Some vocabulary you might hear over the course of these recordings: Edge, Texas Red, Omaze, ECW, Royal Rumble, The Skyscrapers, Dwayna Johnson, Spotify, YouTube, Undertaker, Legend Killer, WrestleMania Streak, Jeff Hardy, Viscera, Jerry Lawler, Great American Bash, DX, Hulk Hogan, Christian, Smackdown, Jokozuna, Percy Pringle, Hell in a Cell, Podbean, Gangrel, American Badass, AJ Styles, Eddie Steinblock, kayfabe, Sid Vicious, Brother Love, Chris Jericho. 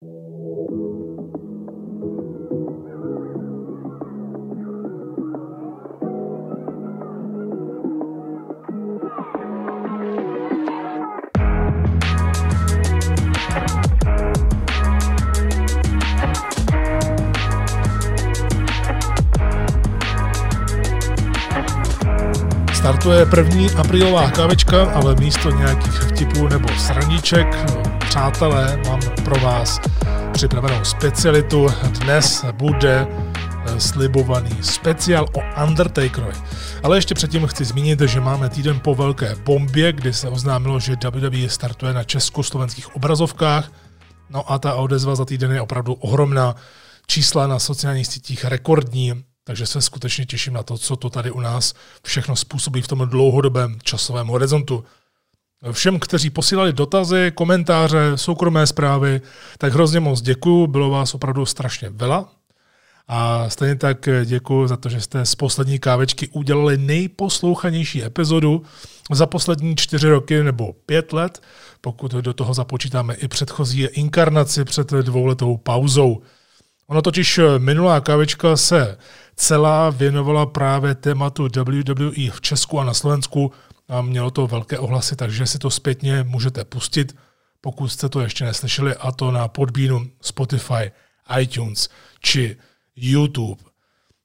Startuje první aprílová kávečka, ale místo nějakých vtipů nebo sraníček, přátelé, mám pro vás připravenou specialitu. Dnes bude slibovaný speciál o Undertakerovi. Ale ještě předtím chci zmínit, že máme týden po velké bombě, kdy se oznámilo, že WWE startuje na československých obrazovkách. No a ta odezva za týden je opravdu ohromná. Čísla na sociálních sítích rekordní. Takže se skutečně těším na to, co to tady u nás všechno způsobí v tom dlouhodobém časovém horizontu. Všem, kteří posílali dotazy, komentáře, soukromé zprávy, tak hrozně moc děkuju, bylo vás opravdu strašně vela. A stejně tak děkuju za to, že jste z poslední kávečky udělali nejposlouchanější epizodu za poslední 4 roky nebo 5 let, pokud do toho započítáme i předchozí inkarnaci před 2letou pauzou. Ono totiž minulá kávečka se celá věnovala právě tématu WWE v Česku a na Slovensku a mělo to velké ohlasy, takže si to zpětně můžete pustit, pokud jste to ještě neslyšeli, a to na Podbeanu, Spotify, iTunes či YouTube.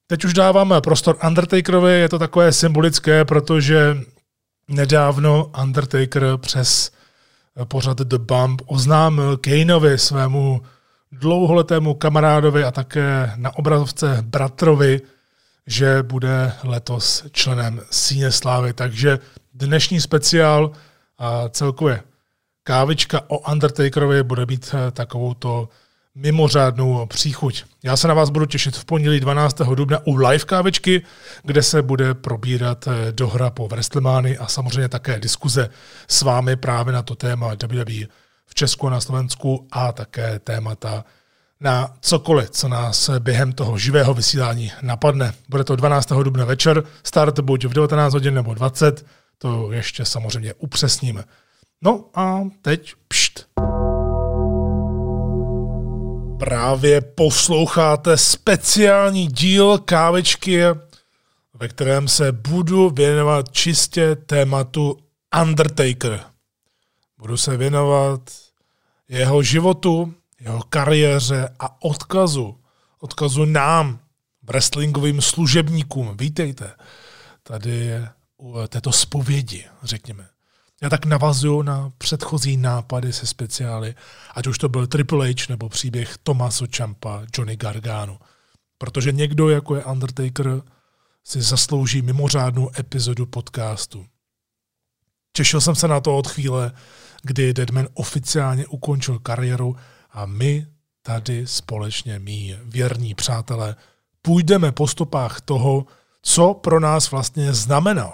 Teď už dáváme prostor Undertakerovi, je to takové symbolické, protože nedávno Undertaker přes pořad The Bump oznámil Kaneovi, svému dlouholetému kamarádovi a také na obrazovce bratrovi, že bude letos členem Síně slávy. Takže dnešní speciál a celkově kávička o Undertakerovi bude mít takovouto mimořádnou příchuť. Já se na vás budu těšit v pondělí 12. dubna u live kávečky, kde se bude probírat dohra po WrestleManii a samozřejmě také diskuze s vámi právě na to téma WWE v Česku a na Slovensku a také témata na cokoliv, co nás během toho živého vysílání napadne. Bude to 12. dubna večer, start buď v 19 hodin nebo 20, to ještě samozřejmě upřesníme. No a teď pšt. Právě posloucháte speciální díl kávečky, ve kterém se budu věnovat čistě tématu Undertaker. Budu se věnovat jeho životu, jeho kariéře a odkazu nám, wrestlingovým služebníkům. Vítejte tady u této zpovědi, řekněme. Já tak navazuju na předchozí nápady se speciály, ať už to byl Triple H nebo příběh Tommaso Ciampa, Johnny Gargano. Protože někdo, jako je Undertaker, si zaslouží mimořádnou epizodu podcastu. Těšil jsem se na to od chvíle, kdy Deadman oficiálně ukončil kariéru a my tady společně, mí věrní přátelé, půjdeme po stopách toho, co pro nás vlastně znamenal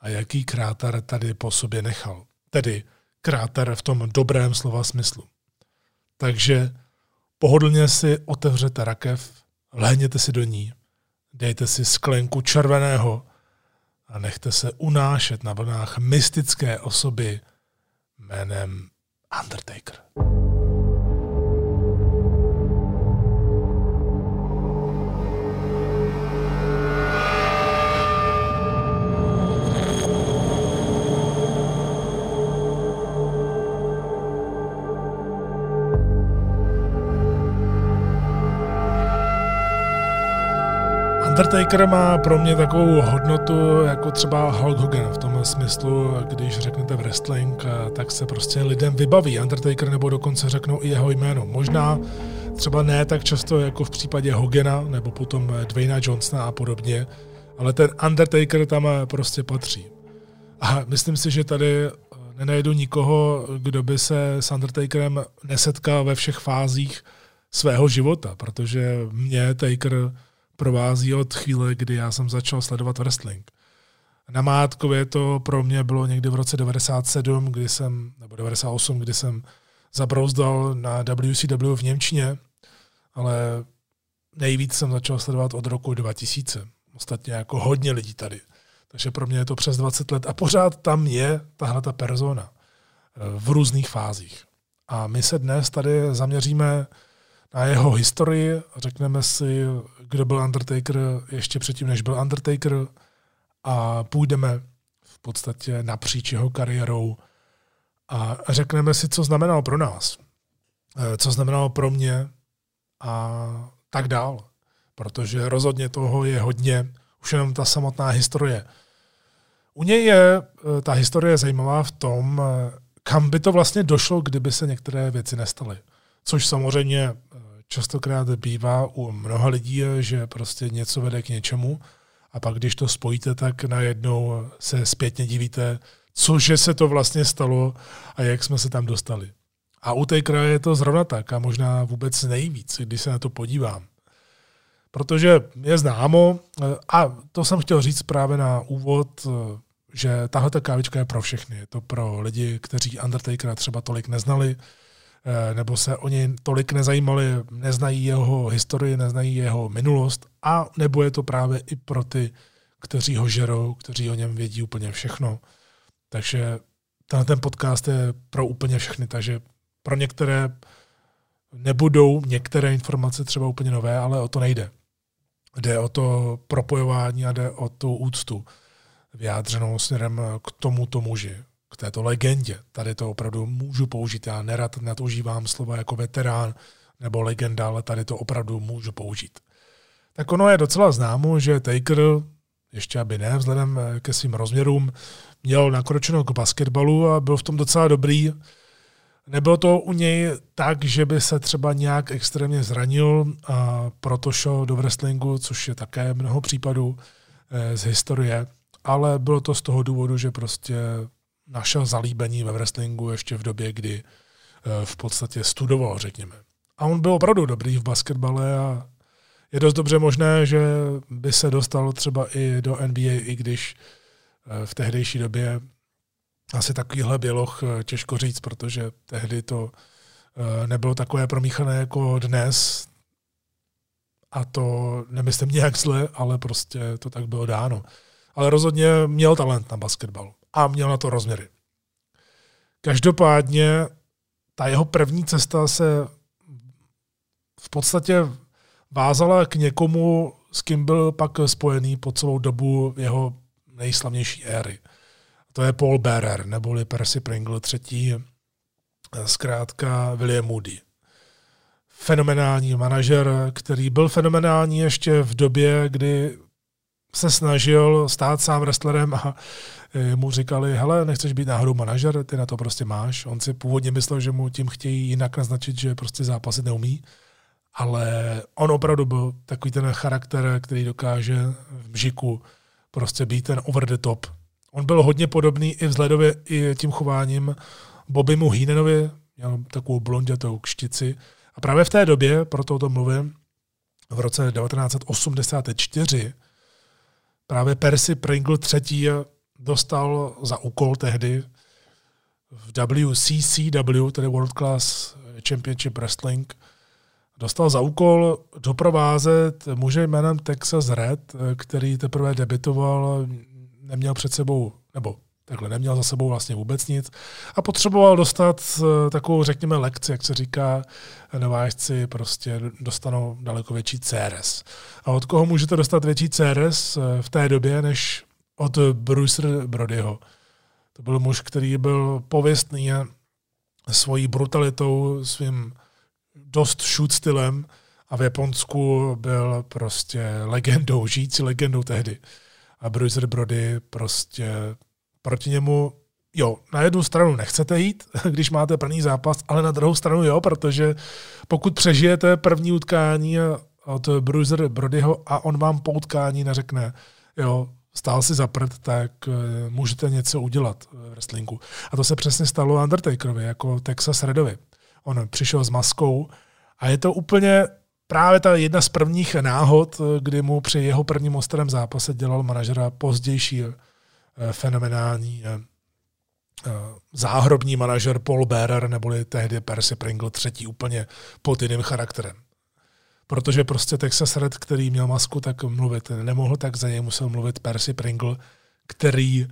a jaký kráter tady po sobě nechal. Tedy kráter v tom dobrém slova smyslu. Takže pohodlně si otevřete rakev, lehněte si do ní, dejte si sklenku červeného a nechte se unášet na vlnách mystické osoby jménem Undertaker. Undertaker má pro mě takovou hodnotu jako třeba Hulk Hogan v tom smyslu, když řeknete wrestling, tak se prostě lidem vybaví Undertaker nebo dokonce řeknou i jeho jméno. Možná třeba ne tak často jako v případě Hogana nebo potom Dwayna Johnsona a podobně, ale ten Undertaker tam prostě patří. A myslím si, že tady nenajdu nikoho, kdo by se s Undertakerem nesetkal ve všech fázích svého života, protože mě Taker provází od chvíle, kdy já jsem začal sledovat wrestling. Namátkově to pro mě bylo někdy v roce 97, kdy jsem, nebo 98, kdy jsem zabrouzdal na WCW v němčině, ale nejvíc jsem začal sledovat od roku 2000. Ostatně jako hodně lidí tady. Takže pro mě je to přes 20 let a pořád tam je tahle persona v různých fázích. A my se dnes tady zaměříme na jeho historii, řekneme si, kdo byl Undertaker ještě předtím, než byl Undertaker, a půjdeme v podstatě napříč jeho kariérou a řekneme si, co znamenalo pro nás, co znamenalo pro mě a tak dál. Protože rozhodně toho je hodně, už jenom ta samotná historie. U něj je ta historie zajímavá v tom, kam by to vlastně došlo, kdyby se některé věci nestaly. Což samozřejmě častokrát bývá u mnoha lidí, že prostě něco vede k něčemu a pak když to spojíte, tak najednou se zpětně divíte, cože se to vlastně stalo a jak jsme se tam dostali. A u té kraje je to zrovna tak a možná vůbec nejvíc, když se na to podívám. Protože je známo, a to jsem chtěl říct právě na úvod, že tahle kávička je pro všechny. Je to pro lidi, kteří Undertakera třeba tolik neznali, nebo se o něj tolik nezajímali, neznají jeho historii, neznají jeho minulost, a nebo je to právě i pro ty, kteří ho žerou, kteří o něm vědí úplně všechno. Takže ten podcast je pro úplně všechny, takže pro některé nebudou některé informace třeba úplně nové, ale o to nejde. Jde o to propojování a jde o tu úctu vyjádřenou směrem k tomuto muži, k této legendě. Tady to opravdu můžu použít. Já nerad nadužívám slova jako veterán nebo legenda, ale tady to opravdu můžu použít. Tak ono je docela známo, že Taker, ještě aby ne, vzhledem ke svým rozměrům, měl nakročeno k basketbalu a byl v tom docela dobrý. Nebylo to u něj tak, že by se třeba nějak extrémně zranil a proto šel do wrestlingu, což je také mnoho případů z historie, ale bylo to z toho důvodu, že prostě našel zalíbení ve wrestlingu ještě v době, kdy v podstatě studoval, řekněme. A on byl opravdu dobrý v basketbale a je dost dobře možné, že by se dostal třeba i do NBA, i když v tehdejší době asi takovýhle běloch těžko říct, protože tehdy to nebylo takové promíchané jako dnes. A to nemyslím nějak zle, ale prostě to tak bylo dáno. Ale rozhodně měl talent na basketbal a měl na to rozměry. Každopádně ta jeho první cesta se v podstatě vázala k někomu, s kým byl pak spojený po celou dobu jeho nejslavnější éry. To je Paul Bearer, neboli Percy Pringle III, zkrátka William Moody. Fenomenální manažer, který byl fenomenální ještě v době, kdy se snažil stát sám wrestlerem a mu říkali, hele, nechceš být náhodou manažer, ty na to prostě máš. On si původně myslel, že mu tím chtějí jinak naznačit, že prostě zápasit neumí, ale on opravdu byl takový ten charakter, který dokáže v mžiku prostě být ten over the top. On byl hodně podobný i vzhledově, i tím chováním Bobbymu Heenanovi, měl takovou blondětou kštici. A právě v té době, proto o tom mluvím, v roce 1984, právě Percy Pringle III. Dostal za úkol tehdy v WCCW, tedy World Class Championship Wrestling, dostal za úkol doprovázet muže jménem Texas Red, který teprve debitoval, neměl před sebou, nebo takhle, neměl za sebou vlastně vůbec nic a potřeboval dostat takovou, řekněme, lekci, jak se říká, nováčci prostě dostanou daleko větší CRS. A od koho můžete dostat větší CRS v té době, než od Bruiser Brodyho. To byl muž, který byl pověstný svojí brutalitou, svým dost shoot stylem a v Japonsku byl prostě legendou, žijící legendou tehdy. A Bruiser Brody prostě proti němu, jo, na jednu stranu nechcete jít, když máte první zápas, ale na druhou stranu jo, protože pokud přežijete první utkání od Bruiser Brodyho a on vám po utkání neřekne, jo, stál si za prd, tak můžete něco udělat v wrestlingu. A to se přesně stalo Undertakerovi, jako Texas Redovi. On přišel s maskou a je to úplně právě ta jedna z prvních náhod, kdy mu při jeho prvním ostrém zápase dělal manažera pozdější fenomenální záhrobní manažer Paul Bearer, neboli tehdy Percy Pringle III. Úplně pod jiným charakterem. Protože prostě Texas Red, který měl masku, tak mluvit nemohl, tak za něj musel mluvit Percy Pringle, který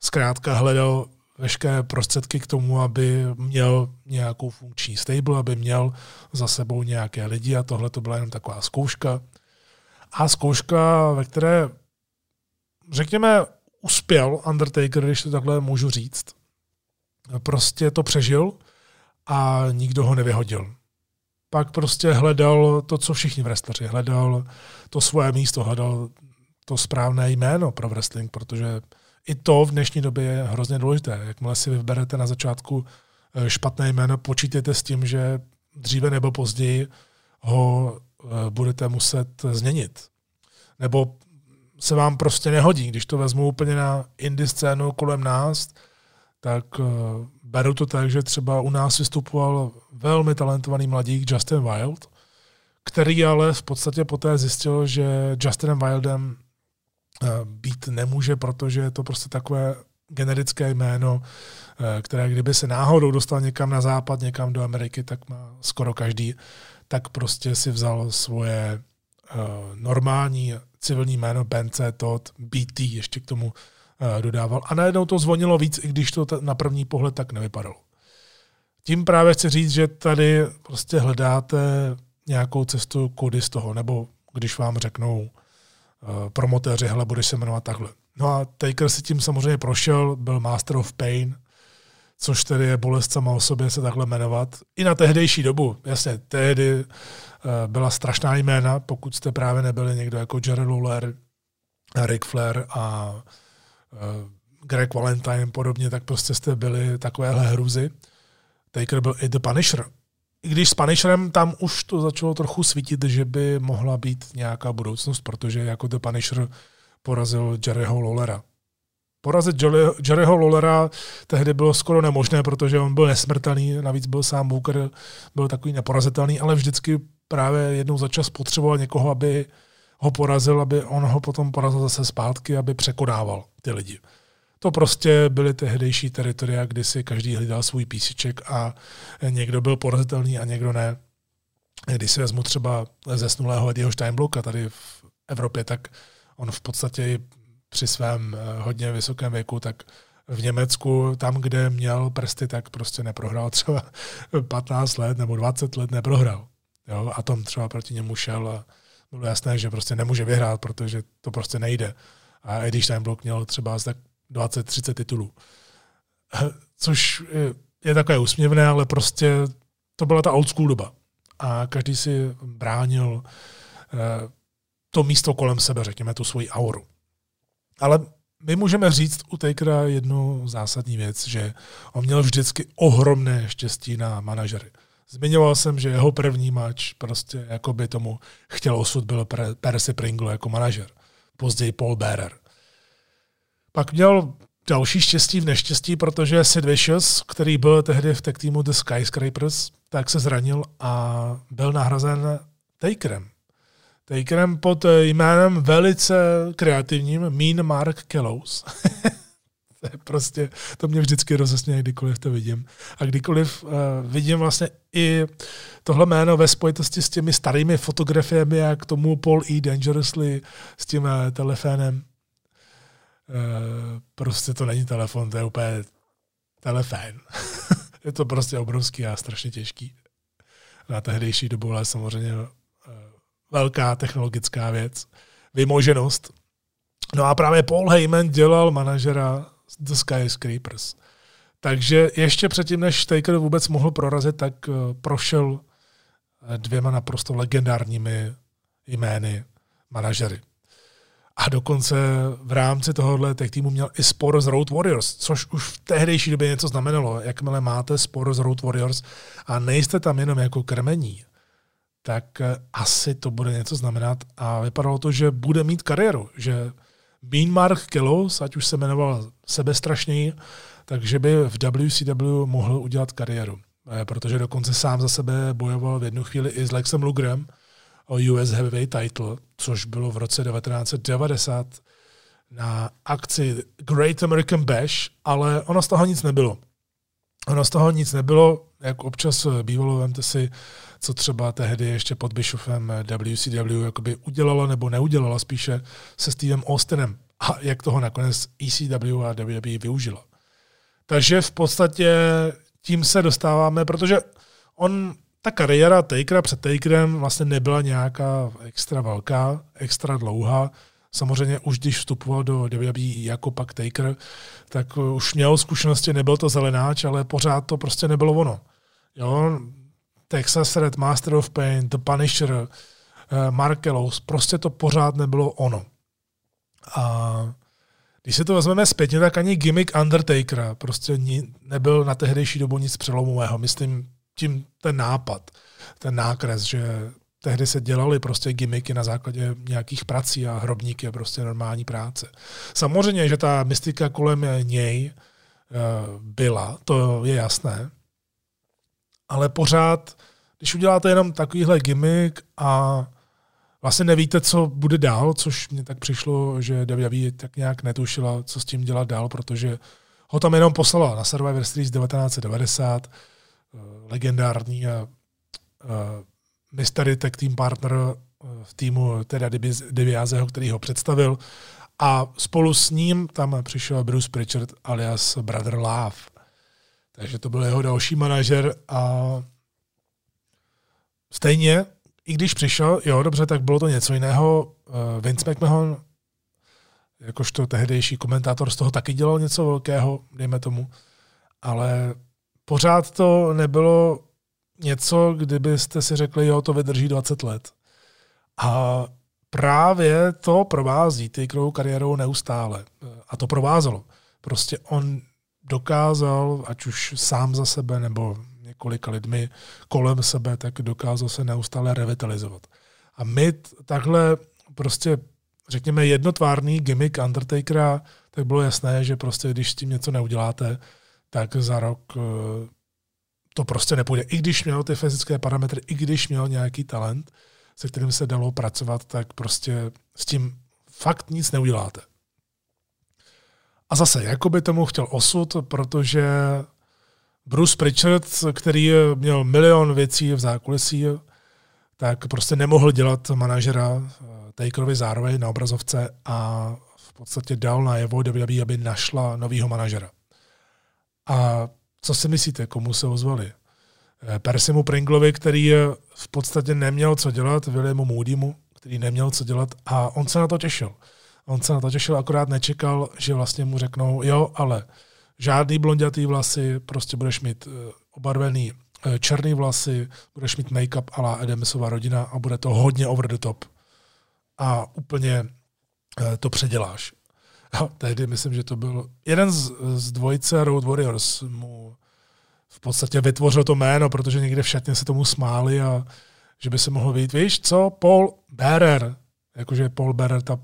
zkrátka hledal veškeré prostředky k tomu, aby měl nějakou funkční stable, aby měl za sebou nějaké lidi a tohle to byla jenom taková zkouška. A zkouška, ve které, řekněme, uspěl Undertaker, když to takhle můžu říct. Prostě to přežil a nikdo ho nevyhodil. Pak prostě hledal to, co všichni wrestleri, hledal to svoje místo, hledal to správné jméno pro wrestling, protože i to v dnešní době je hrozně důležité. Jakmile si vyberete na začátku špatné jméno, počítejte s tím, že dříve nebo později ho budete muset změnit. Nebo se vám prostě nehodí. Když to vezmu úplně na indie scénu kolem nás, tak beru to tak, že třeba u nás vystupoval velmi talentovaný mladík Justin Wilde, který ale v podstatě poté zjistil, že Justinem Wildem být nemůže, protože je to prostě takové generické jméno, které kdyby se náhodou dostal někam na západ, někam do Ameriky, tak má skoro každý, tak prostě si vzal svoje normální civilní jméno BNC Todd BT, ještě k tomu dodával. A najednou to zvonilo víc, i když to na první pohled tak nevypadalo. Tím právě chci říct, že tady prostě hledáte nějakou cestu kudy z toho, nebo když vám řeknou promotéři, hele, budeš se jmenovat takhle. No a Taker si tím samozřejmě prošel, byl Master of Pain, což tedy je bolest sama o sobě se takhle jmenovat. I na tehdejší dobu, jasně, tehdy byla strašná jména, pokud jste právě nebyli někdo jako Jerry Lawler, Ric Flair a Greg Valentine podobně, tak prostě jste byli takovéhle hrůzy. Taker byl i The Punisher. I když s Punisherem tam už to začalo trochu svítit, že by mohla být nějaká budoucnost, protože jako The Punisher porazil Jerryho Lawlera. Porazit Jerryho Lawlera tehdy bylo skoro nemožné, protože on byl nesmrtelný, navíc byl sám Booker, byl takový neporazitelný, ale vždycky právě jednou za čas potřeboval někoho, aby ho porazil, aby on ho potom porazil zase zpátky, aby překonával ty lidi. To prostě byly tehdejší teritoria, kdy si každý hlídal svůj písíček a někdo byl porazitelný a někdo ne. Když si vezmu třeba zesnulého Eddieho Steinblocka tady v Evropě, tak on v podstatě při svém hodně vysokém věku, tak v Německu, tam, kde měl prsty, tak prostě neprohrál třeba 15 let nebo 20 let neprohrál. Jo? A Tom třeba proti němu šel a bylo jasné, že prostě nemůže vyhrát, protože to prostě nejde. A Eddie Steinblock měl třeba tak 20-30 titulů. Což je takové úsměvné, ale prostě to byla ta old school doba. A každý si bránil to místo kolem sebe, řekněme, tu svoji auru. Ale my můžeme říct u Takera jednu zásadní věc, že on měl vždycky ohromné štěstí na manažery. Zmiňoval jsem, že jeho první match prostě jako by tomu chtěl osud, byl Percy Pringle jako manažer. Později Paul Bearer. Pak měl další štěstí v neštěstí, protože Sid Vicious, který byl tehdy v tag týmu The Skyscrapers, tak se zranil a byl nahrazen Takerem. Takerem pod jménem velice kreativním Mean Mark Calaway. Prostě to mě vždycky rozesměje, kdykoliv to vidím. A kdykoliv vidím vlastně i tohle jméno ve spojitosti s těmi starými fotografiemi, jak tomu Paul E. Dangerously s tím telefonem. Prostě to není telefon, to je úplně telefon. Je to prostě obrovský a strašně těžký. Na tehdejší dobu, ale samozřejmě velká technologická věc. Vymoženost. No a právě Paul Heyman dělal manažera The Skyscrapers. Takže ještě předtím, než Taker vůbec mohl prorazit, tak prošel dvěma naprosto legendárními jmény manažery. A dokonce v rámci tohohle tech týmu měl i spor s Road Warriors, což už v tehdejší době něco znamenalo. Jakmile máte spor s Road Warriors a nejste tam jenom jako krmení, tak asi to bude něco znamenat. A vypadalo to, že bude mít kariéru, že Mean Mark Calaway, ať už se jmenoval sebestrašněji, takže by v WCW mohl udělat kariéru. Protože dokonce sám za sebe bojoval v jednu chvíli i s Lexem Lugerem o US Heavyweight title, což bylo v roce 1990 na akci Great American Bash, ale ono z toho nic nebylo. Jak občas bývalo, vemte si, co třeba tehdy ještě pod Bischofem WCW jakoby udělala nebo neudělala spíše se Stevem Austinem a jak toho nakonec ECW a WWE využila. Takže v podstatě tím se dostáváme, protože on, ta kariéra Takera před Takerem vlastně nebyla nějaká extra velká, extra dlouhá. Samozřejmě už když vstupoval do WWE jako pak Taker, tak už měl zkušenosti, nebyl to zelenáč, ale pořád to prostě nebylo ono. Jo? Texas Red, Master of Pain, The Punisher, Mark Calaway, prostě to pořád nebylo ono. A když si to vezmeme zpětně, tak ani gimmick Undertakera prostě nebyl na tehdejší dobu nic přelomového. Myslím tím ten nápad, ten nákres, že tehdy se dělaly prostě gimmicky na základě nějakých prací a hrobník je prostě normální práce. Samozřejmě, že ta mystika kolem něj byla, to je jasné, ale pořád, když uděláte jenom takovýhle gimmick a vlastně nevíte, co bude dál, což mně tak přišlo, že WWE tak nějak netušila, co s tím dělat dál, protože ho tam jenom poslala na Survivor Series 1990, legendární mystery tag team partner v týmu teda DiBiaseho, který ho představil, a spolu s ním tam přišel Bruce Prichard alias Brother Love. Takže to byl jeho další manažer a stejně, i když přišel, jo, dobře, tak bylo to něco jiného. Vince McMahon, jakožto tehdejší komentátor, z toho taky dělal něco velkého, dejme tomu, ale pořád to nebylo něco, kdybyste si řekli, jo, to vydrží 20 let. A právě to provází Takerovou kariérou neustále. A to provázelo. Prostě on dokázal, ať už sám za sebe, nebo několika lidmi kolem sebe, tak dokázal se neustále revitalizovat. A my takhle prostě, řekněme, jednotvárný gimmick Undertakera, tak bylo jasné, že prostě, když s tím něco neuděláte, tak za rok to prostě nepůjde. I když měl ty fyzické parametry, i když měl nějaký talent, se kterým se dalo pracovat, tak prostě s tím fakt nic neuděláte. A zase, jakoby tomu chtěl osud, protože Bruce Prichard, který měl milion věcí v zákulisí, tak prostě nemohl dělat manažera Takerovi zároveň na obrazovce a v podstatě dal najevo WWE, aby našla novýho manažera. A co si myslíte, komu se ozvali? Percymu Pringlovi, který v podstatě neměl co dělat, Williamu Moodymu, který neměl co dělat, a on se na to těšil. On se na to těšil, akorát nečekal, že vlastně mu řeknou, jo, ale žádný blondětý vlasy, prostě budeš mít obarvený černý vlasy, budeš mít make-up a la Adamsova rodina a bude to hodně over the top. A úplně to předěláš. A tehdy myslím, že to byl jeden z dvojice Road Warriors, mu v podstatě vytvořil to jméno, protože někde v šatně se tomu smáli a že by se mohlo vidět, víš co, Paul Bearer, jakože Paul Bearer, ta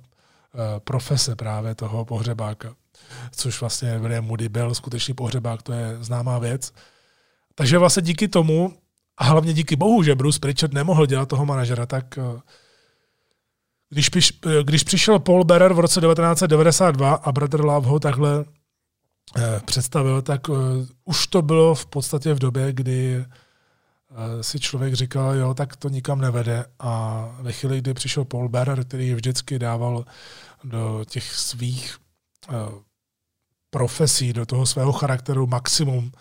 profese právě toho pohřebáka, což vlastně William Moody byl skutečný pohřebák, to je známá věc. Takže vlastně díky tomu a hlavně díky bohu, že Bruce Prichard nemohl dělat toho manažera, tak když přišel Paul Bearer v roce 1992 a Brother Love ho takhle představil, tak už to bylo v podstatě v době, kdy si člověk říkal, jo, tak to nikam nevede, a ve chvíli, kdy přišel Paul Bearer, který vždycky dával do těch svých profesí, do toho svého charakteru maximum,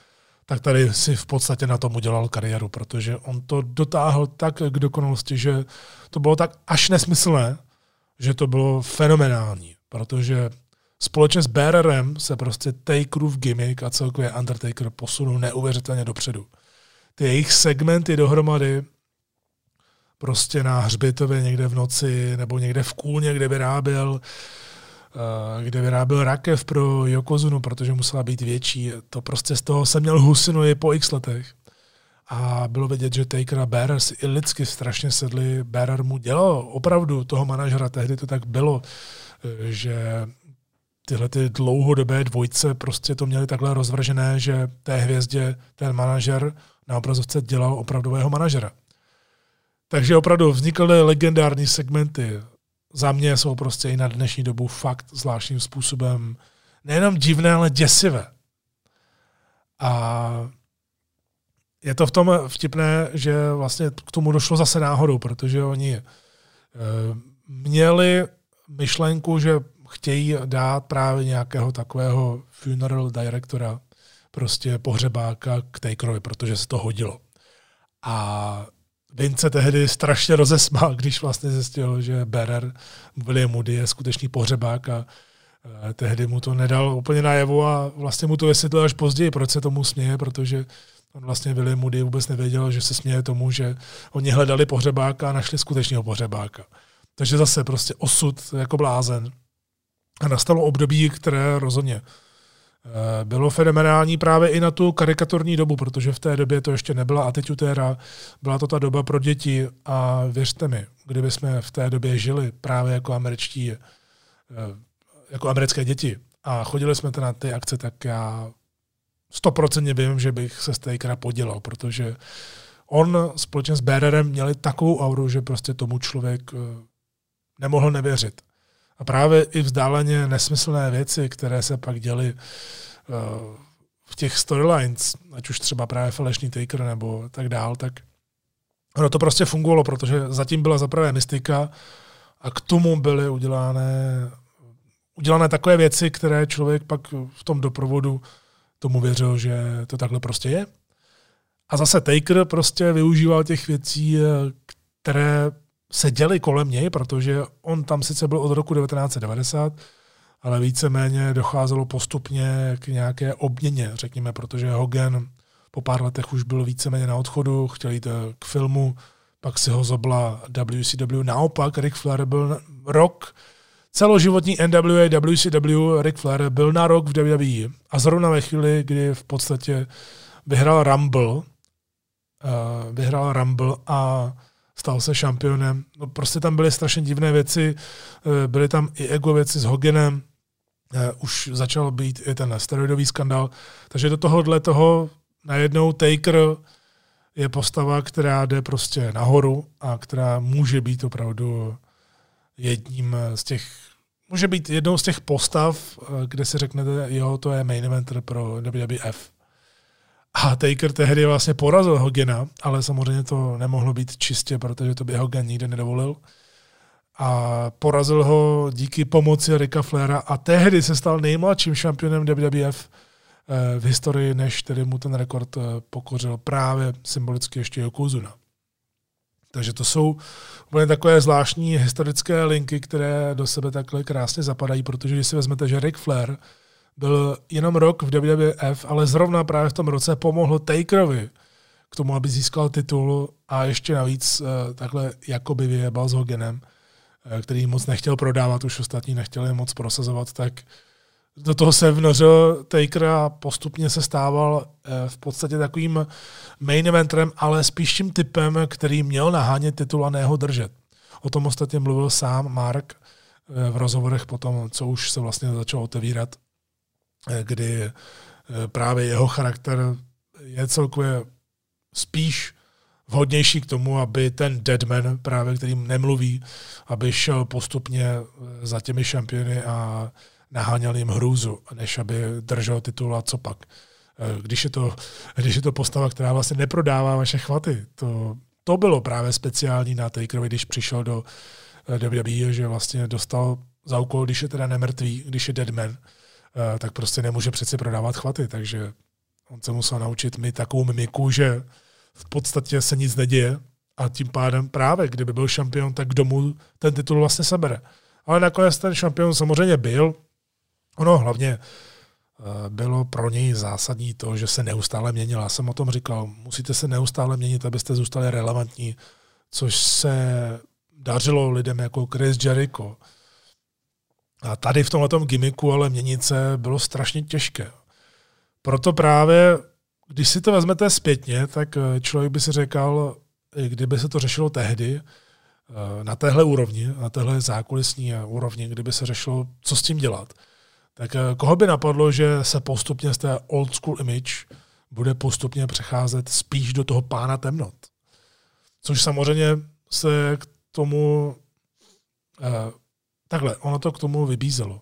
tak tady si v podstatě na tom udělal kariéru, protože on to dotáhl tak k dokonalosti, že to bylo tak až nesmyslné, že to bylo fenomenální, protože společně s Bearerem se prostě Takerův gimmick a celkově Undertaker posunul neuvěřitelně dopředu. Ty jejich segmenty dohromady prostě na hřbitově někde v noci nebo někde v kůlně, kde vyráběl rakev pro Jokozunu, protože musela být větší. To prostě z toho jsem měl husinu i po x letech. A bylo vidět, že Taker a Bearer si i lidsky strašně sedli. Bearer mu dělal opravdu toho manažera. Tehdy to tak bylo, že tyhle ty dlouhodobé dvojce prostě to měli takhle rozvržené, že té hvězdě ten manažer na obrazovce dělal opravdového manažera. Takže opravdu vznikaly legendární segmenty. Za mě jsou prostě i na dnešní dobu fakt zvláštním způsobem nejenom divné, ale děsivé. A je to v tom vtipné, že vlastně k tomu došlo zase náhodou, protože oni měli myšlenku, že chtějí dát právě nějakého takového funeral directora, prostě pohřebáka k Takerovi, protože se to hodilo. A Vince tehdy strašně rozesmál, když vlastně zjistil, že Bearer, William Moody, je skutečný pohřebák a tehdy mu to nedal úplně najevu a vlastně mu to vysvětlil až později, proč se tomu směje, protože on vlastně William Moody vůbec nevěděl, že se směje tomu, že oni hledali pohřebáka a našli skutečného pohřebáka. Takže zase prostě osud jako blázen. A nastalo období, které rozhodně bylo fenomenální právě i na tu karikaturní dobu, protože v té době to ještě nebyla atitudéra, byla to ta doba pro děti a věřte mi, kdyby jsme v té době žili právě jako americké děti a chodili jsme na ty akce, tak já 100% vím, že bych se z Takera podělal, protože on společně s Bearerem měli takovou auru, že prostě tomu člověk nemohl nevěřit. A právě i vzdáleně nesmyslné věci, které se pak děly v těch storylines, ať už třeba právě falešný Taker nebo tak dál, tak ono to prostě fungovalo, protože zatím byla zaprvé mystika a k tomu byly udělané takové věci, které člověk pak v tom doprovodu tomu věřil, že to takhle prostě je. A zase Taker prostě využíval těch věcí, které se děli kolem něj, protože on tam sice byl od roku 1990, ale víceméně docházelo postupně k nějaké obměně, řekněme, protože Hogan po pár letech už byl víceméně na odchodu, chtěl jít k filmu, pak si ho zobla WCW. Naopak Ric Flair byl rok, celoživotní NWA, WCW, Ric Flair byl na rok v WWE. A zrovna ve chvíli, kdy v podstatě vyhrál Rumble a stal se šampionem. No prostě tam byly strašně divné věci, byly tam i ego věci s Hoganem, už začal být i ten steroidový skandál, takže do tohohle toho najednou Taker je postava, která jde prostě nahoru a která může být opravdu jednou z těch postav, kde si řeknete, jo, to je main eventer pro WWF. A Taker tehdy vlastně porazil Hogana, ale samozřejmě to nemohlo být čistě, protože to by Hogan nikdy nedovolil. A porazil ho díky pomoci Ricka Flaira a tehdy se stal nejmladším šampionem WWF v historii, než tedy mu ten rekord pokořil právě symbolicky ještě Jokozuna. Takže to jsou úplně takové zvláštní historické linky, které do sebe takhle krásně zapadají, protože když si vezmete, že Ric Flair byl jenom rok v WWF, ale zrovna právě v tom roce pomohl Takerovi k tomu, aby získal titul a ještě navíc takhle jakoby vyjebal s Hoganem, který moc nechtěl prodávat, už ostatní nechtěli moc prosazovat, tak do toho se vnořil Taker a postupně se stával v podstatě takovým main eventerem, ale spíš tím typem, který měl nahánět titul a ne ho držet. O tom ostatně mluvil sám Mark v rozhovorech potom, co už se vlastně začalo otevírat, kdy právě jeho charakter je celkově spíš vhodnější k tomu, aby ten deadman, právě kterým nemluví, aby šel postupně za těmi šampiony a naháněl jim hrůzu, než aby držel titul a copak. Když je to postava, která vlastně neprodává vaše chvaty, to bylo právě speciální na Takerovi, když přišel do WWE, že vlastně dostal za úkol, když je teda nemrtvý, když je deadman, tak prostě nemůže přeci prodávat chvaty, takže on se musel naučit mít takovou mimiku, že v podstatě se nic neděje a tím pádem právě, kdyby byl šampion, tak kdo mu ten titul vlastně sebere. Ale nakonec ten šampion samozřejmě byl, ono hlavně bylo pro něj zásadní to, že se neustále měnil. Já jsem o tom říkal, musíte se neustále měnit, abyste zůstali relevantní, což se dařilo lidem jako Chris Jericho. A tady v tomhletom gimmiku, ale měnit se bylo strašně těžké. Proto právě, když si to vezmete zpětně, tak člověk by si řekl, kdyby se to řešilo tehdy, na téhle úrovni, na téhle zákulisní úrovni, kdyby se řešilo, co s tím dělat, tak koho by napadlo, že se postupně z té old school image bude postupně přecházet spíš do toho pána temnot. Což samozřejmě se k tomu ono to k tomu vybízelo.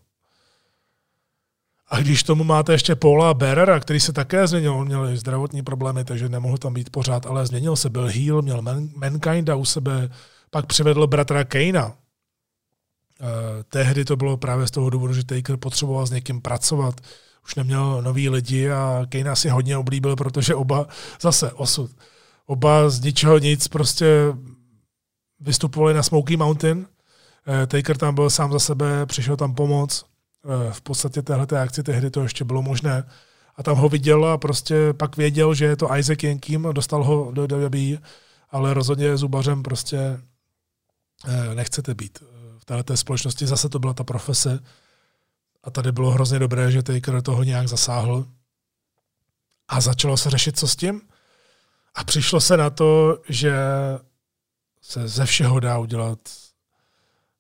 A když tomu máte ještě Paula Bearera, který se také změnil, on měl zdravotní problémy, takže nemohl tam být pořád, ale změnil se, byl heel, měl Mankinda u sebe, pak přivedl bratra Kanea. Tehdy to bylo právě z toho důvodu, že Taker potřeboval s někým pracovat, už neměl nový lidi a Kane si hodně oblíbil, protože oba, zase osud, oba z ničeho nic prostě vystupovali na Smoky Mountain. Taker tam byl sám za sebe, přišel tam pomoc. V podstatě téhleté akci tehdy to ještě bylo možné. A tam ho viděl a prostě pak věděl, že je to Isaac Yankem, dostal ho do WWE, ale rozhodně zubařem prostě nechcete být. V téhleté společnosti zase to byla ta profese. A tady bylo hrozně dobré, že Taker toho nějak zasáhl. A začalo se řešit, co s tím. A přišlo se na to, že se ze všeho dá udělat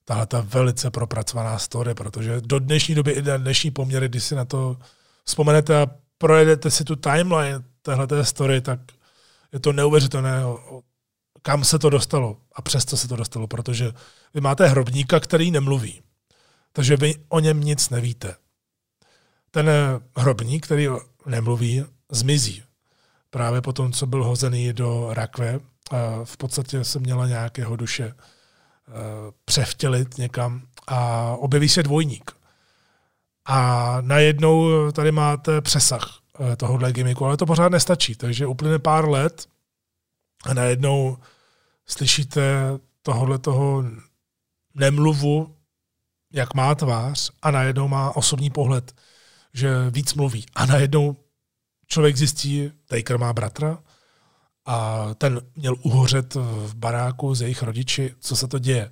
tahleta velice propracovaná story, protože do dnešní doby i dnešní poměry, když si na to vzpomenete a projedete si tu timeline téhleté story, tak je to neuvěřitelné, kam se to dostalo a přesto se to dostalo, protože vy máte hrobníka, který nemluví, takže vy o něm nic nevíte. Ten hrobník, který nemluví, zmizí právě po tom, co byl hozený do rakve. V podstatě se měla nějakého duše převtělit někam a objeví se dvojník. A najednou tady máte přesah tohohle gimmiku, ale to pořád nestačí, takže uplyne pár let a najednou slyšíte tohohletoho nemluvu, jak má tvář a najednou má osobní pohled, že víc mluví. A najednou člověk zjistí, Taker má bratra, a ten měl uhořet v baráku s jejich rodiči, co se to děje.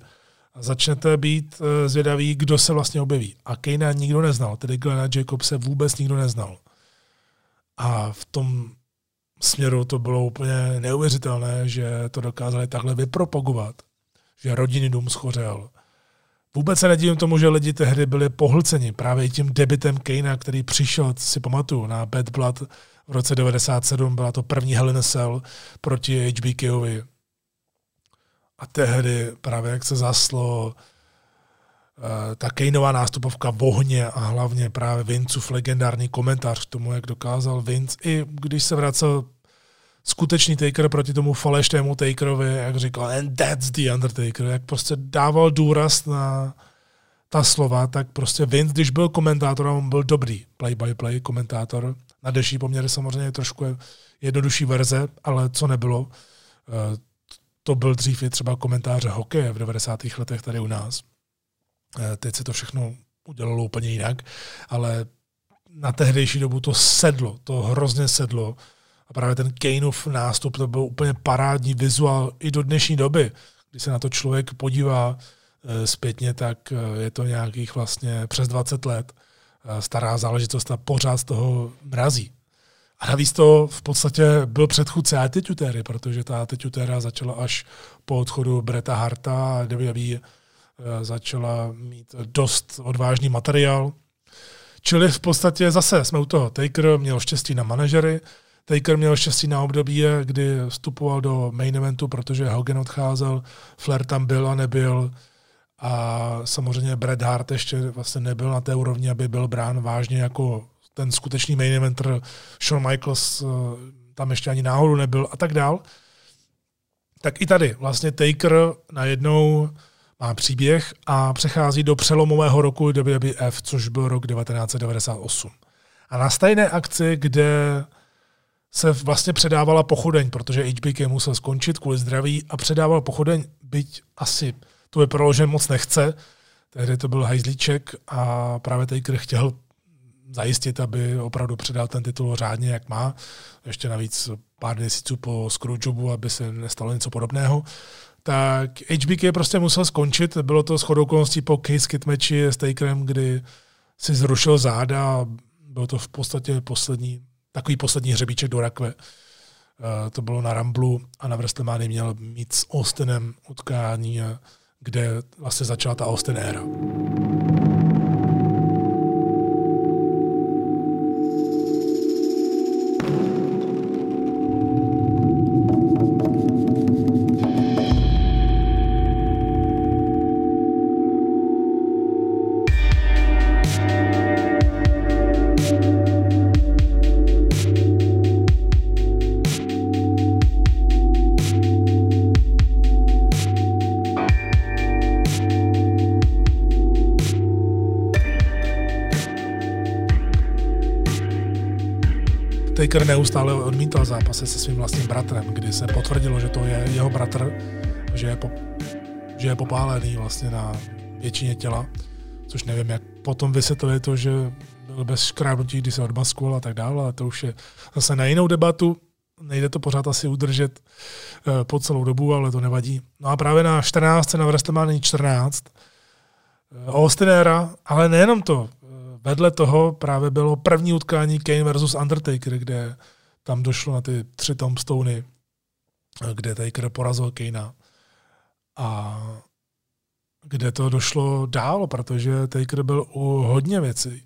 A začnete být zvědaví, kdo se vlastně objeví. A Kanea nikdo neznal, tedy Glena Jacobse vůbec nikdo neznal. A v tom směru to bylo úplně neuvěřitelné, že to dokázali takhle vypropagovat, že rodinný dům schořel. Vůbec se nedivím tomu, že lidi tehdy byli pohlceni právě tím debitem Kanea, který přišel, si pamatuju, na Bad Blood v roce 1997, byla to první Hell in a Cell proti HBKovi. A tehdy právě jak se zaslo ta Kaneová nástupovka v ohně a hlavně právě Vinceův legendární komentář k tomu, jak dokázal Vince, i když se vracel skutečný Taker proti tomu falešnému Takerovi, jak říkal, and that's the Undertaker, jak prostě dával důraz na ta slova, tak prostě Vince, když byl komentátorem, on byl dobrý play-by-play komentátor. Na delší poměry samozřejmě trošku jednodušší verze, ale co nebylo, to byl dřív i třeba komentáře hokeje v 90. letech tady u nás. Teď se to všechno udělalo úplně jinak, ale na tehdejší dobu to sedlo, to hrozně sedlo. A právě ten Kaneův nástup, to byl úplně parádní vizuál i do dnešní doby. Když se na to člověk podívá zpětně, tak je to nějakých vlastně přes 20 let stará záležitost a pořád z toho mrazí. A navíc to v podstatě byl předchůdce Attitudery, protože ta Attitudera začala až po odchodu Bretta Harta a WWE začala mít dost odvážný materiál. Čili v podstatě zase jsme u toho. Taker měl štěstí na manažery, Taker měl štěstí na období, kdy vstupoval do main eventu, protože Hogan odcházel, Flair tam byl a nebyl. A samozřejmě Bret Hart ještě vlastně nebyl na té úrovni, aby byl brán vážně jako ten skutečný main eventer. Shawn Michaels tam ještě ani náhodou nebyl a tak dál. Tak i tady vlastně Taker najednou má příběh a přechází do přelomového roku WWF, což byl rok 1998. A na stejné akci, kde se vlastně předávala pochodeň, protože HBK musel skončit kvůli zdraví a předával pochodeň, byť asi to vypadalo, že moc nechce. Tehdy to byl hajzlíček a právě Taker chtěl zajistit, aby opravdu předal ten titul řádně, jak má. Ještě navíc pár měsíců po screwjobu, aby se nestalo něco podobného. Tak HBK prostě musel skončit. Bylo to shodou okolností po Cage Kid matchi s Takerem, kdy si zrušil záda. Byl to v podstatě poslední hřebíček do rakve. To bylo na Ramblu a na WrestleManii měl mít s Austinem utkání, kde vlastně začala ta Austin éra. Taker neustále odmítal zápasy se svým vlastním bratrem, kdy se potvrdilo, že to je jeho bratr, že je popálený vlastně na většině těla, což nevím, jak potom vysvětlili to, že byl bez škrábnutí, když se odmaskoval a tak dále, ale to už je zase na jinou debatu. Nejde to pořád asi udržet po celou dobu, ale to nevadí. No a právě na 14. na WrestleMania 14 Austinera, ale nejenom to. Vedle toho právě bylo první utkání Kane vs. Undertaker, kde tam došlo na ty 3 tombstony, kde Taker porazil Kanea. A kde to došlo dál, protože Taker byl u hodně věcí.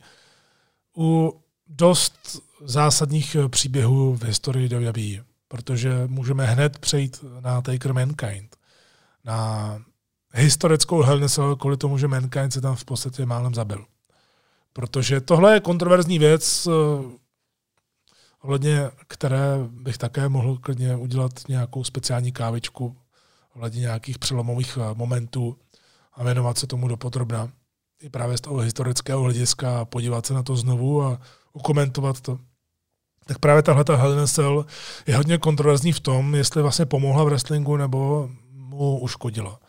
U dost zásadních příběhů v historii WWE, protože můžeme hned přejít na Taker Mankind. Na historickou Hell in a Cell, kvůli tomu, že Mankind se tam v podstatě málem zabil. Protože tohle je kontroverzní věc, ohledně které bych také mohl klidně udělat nějakou speciální kávičku ohledně nějakých přelomových momentů a věnovat se tomu dopodrobna. I právě z toho historického hlediska a podívat se na to znovu a ukomentovat to. Tak právě tahleta Hell in a Cell je hodně kontroverzní v tom, jestli vlastně pomohla v wrestlingu nebo mu uškodila.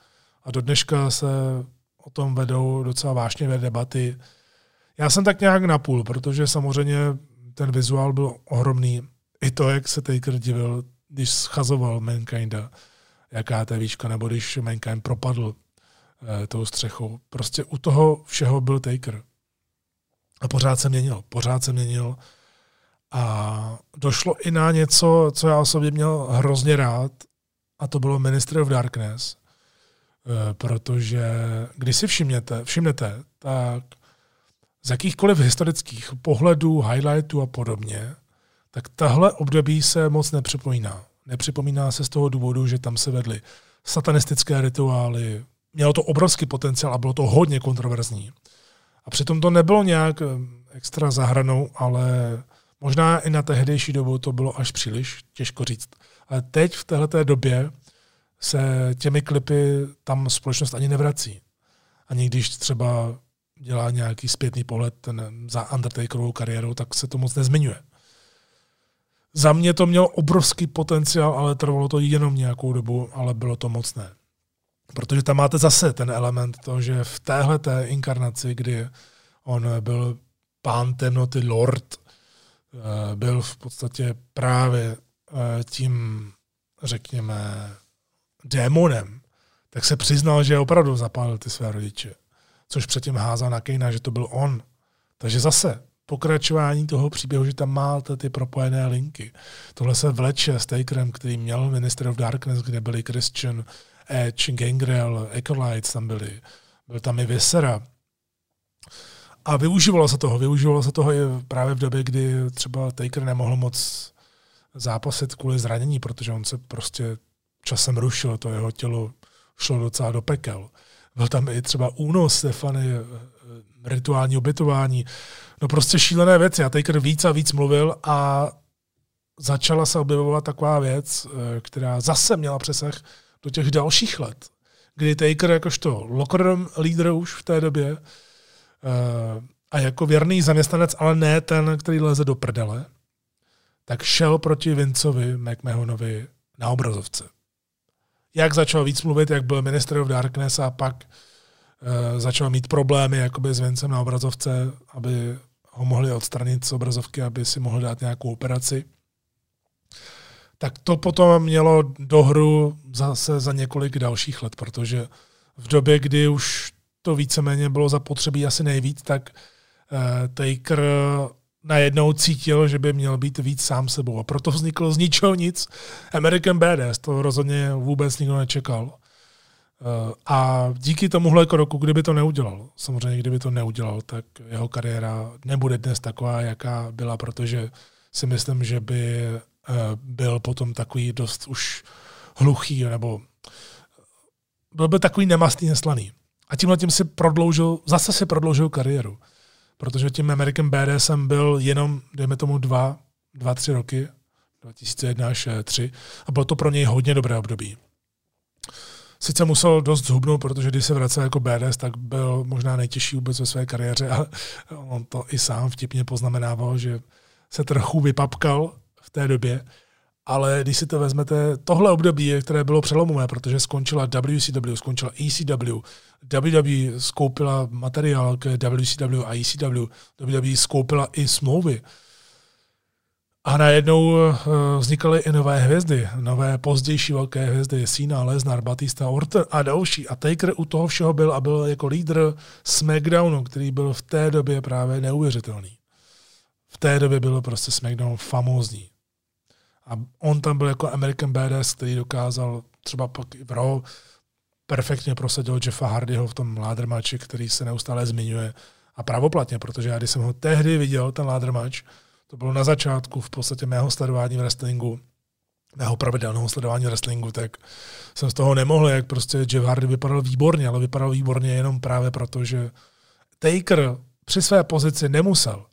A do dneška se o tom vedou docela vášnivé debaty. Já jsem tak nějak napůl, protože samozřejmě ten vizuál byl ohromný. I to, jak se Taker divil, když schazoval Mankinda, jaká ta výška, nebo když Mankind propadl tou střechou. Prostě u toho všeho byl Taker. A pořád se měnil. A došlo i na něco, co já osobně měl hrozně rád, a to bylo Ministry of Darkness. Protože když si všimnete, tak z jakýchkoliv historických pohledů, highlightů a podobně, tak tahle období se moc nepřipomíná. Nepřipomíná se z toho důvodu, že tam se vedly satanistické rituály, mělo to obrovský potenciál a bylo to hodně kontroverzní. A přitom to nebylo nějak extra zahranou, ale možná i na tehdejší dobu to bylo až příliš, těžko říct. Ale teď v téhleté době se těmi klipy tam společnost ani nevrací. Ani když třeba dělá nějaký zpětný pohled za Undertakerovou kariérou, tak se to moc nezmiňuje. Za mě to mělo obrovský potenciál, ale trvalo to jenom nějakou dobu, ale bylo to mocné. Protože tam máte zase ten element toho, že v téhleté inkarnaci, kdy on byl pán temnoty, lord, byl v podstatě právě tím, řekněme, démonem, tak se přiznal, že opravdu zapálil ty své rodiče. Což předtím házal na Kanea, že to byl on. Takže zase pokračování toho příběhu, že tam máte ty propojené linky. Tohle se vleče s Takerem, který měl Ministry of Darkness, kde byli Christian, Edge, Gangrel, Acolytes tam byli. Byl tam i Viscera. A využívalo se toho i právě v době, kdy třeba Taker nemohl moc zápasit kvůli zranění, protože on se prostě časem rušil, to jeho tělo šlo docela do pekel. Byl tam i třeba únos Stefany, rituální obětování. No prostě šílené věci. A Taker víc a víc mluvil a začala se objevovat taková věc, která zase měla přesah do těch dalších let, kdy Taker jakožto locker room leader už v té době a jako věrný zaměstnanec, ale ne ten, který leze do prdele, tak šel proti Vincovi McMahonovi na obrazovce. Jak začal víc mluvit, jak byl Minister of Darkness a pak začal mít problémy jakoby s Vincem na obrazovce, aby ho mohli odstranit z obrazovky, aby si mohl dát nějakou operaci. Tak to potom mělo do hru zase za několik dalších let, protože v době, kdy už to víceméně bylo zapotřebí asi nejvíc, tak Taker najednou cítil, že by měl být víc sám sebou. A proto vzniklo z ničeho nic American Badass. To rozhodně vůbec nikdo nečekal. A díky tomuhle kroku, kdyby to neudělal, tak jeho kariéra nebude dnes taková, jaká byla, protože si myslím, že by byl potom takový dost už hluchý, nebo byl by takový nemastný, neslaný. A tímhle tím si prodloužil kariéru. Protože tím American Badass jsem byl jenom, dejme tomu, 2-3 roky, 2001 až 3, a bylo to pro něj hodně dobré období. Sice musel dost zhubnout, protože když se vracel jako Badass, tak byl možná nejtěžší vůbec ve své kariéře a on to i sám vtipně poznamenával, že se trochu vypapkal v té době, ale když si to vezmete, tohle období, které bylo přelomové, protože skončila WCW, skončila ECW, WWE skoupila materiál k WCW a ECW, WWE skoupila i smlouvy. A najednou vznikaly i nové hvězdy, nové pozdější velké hvězdy, Cena, Lesnar, Batista, Orton a další. A Taker u toho všeho byl a byl jako lídr SmackDownu, který byl v té době právě neuvěřitelný. V té době bylo prostě SmackDown famózní. A on tam byl jako American Badass, který dokázal třeba pak i v Raw perfektně prosadil Jeffa Hardyho v tom ládrmači, který se neustále zmiňuje. A pravoplatně, protože já když jsem ho tehdy viděl, ten ládrmač, to bylo na začátku v podstatě mého sledování wrestlingu, mého pravidelného sledování wrestlingu, tak jsem z toho nemohl, jak prostě Jeff Hardy vypadal výborně, ale vypadal výborně jenom právě proto, že Taker při své pozici nemusel,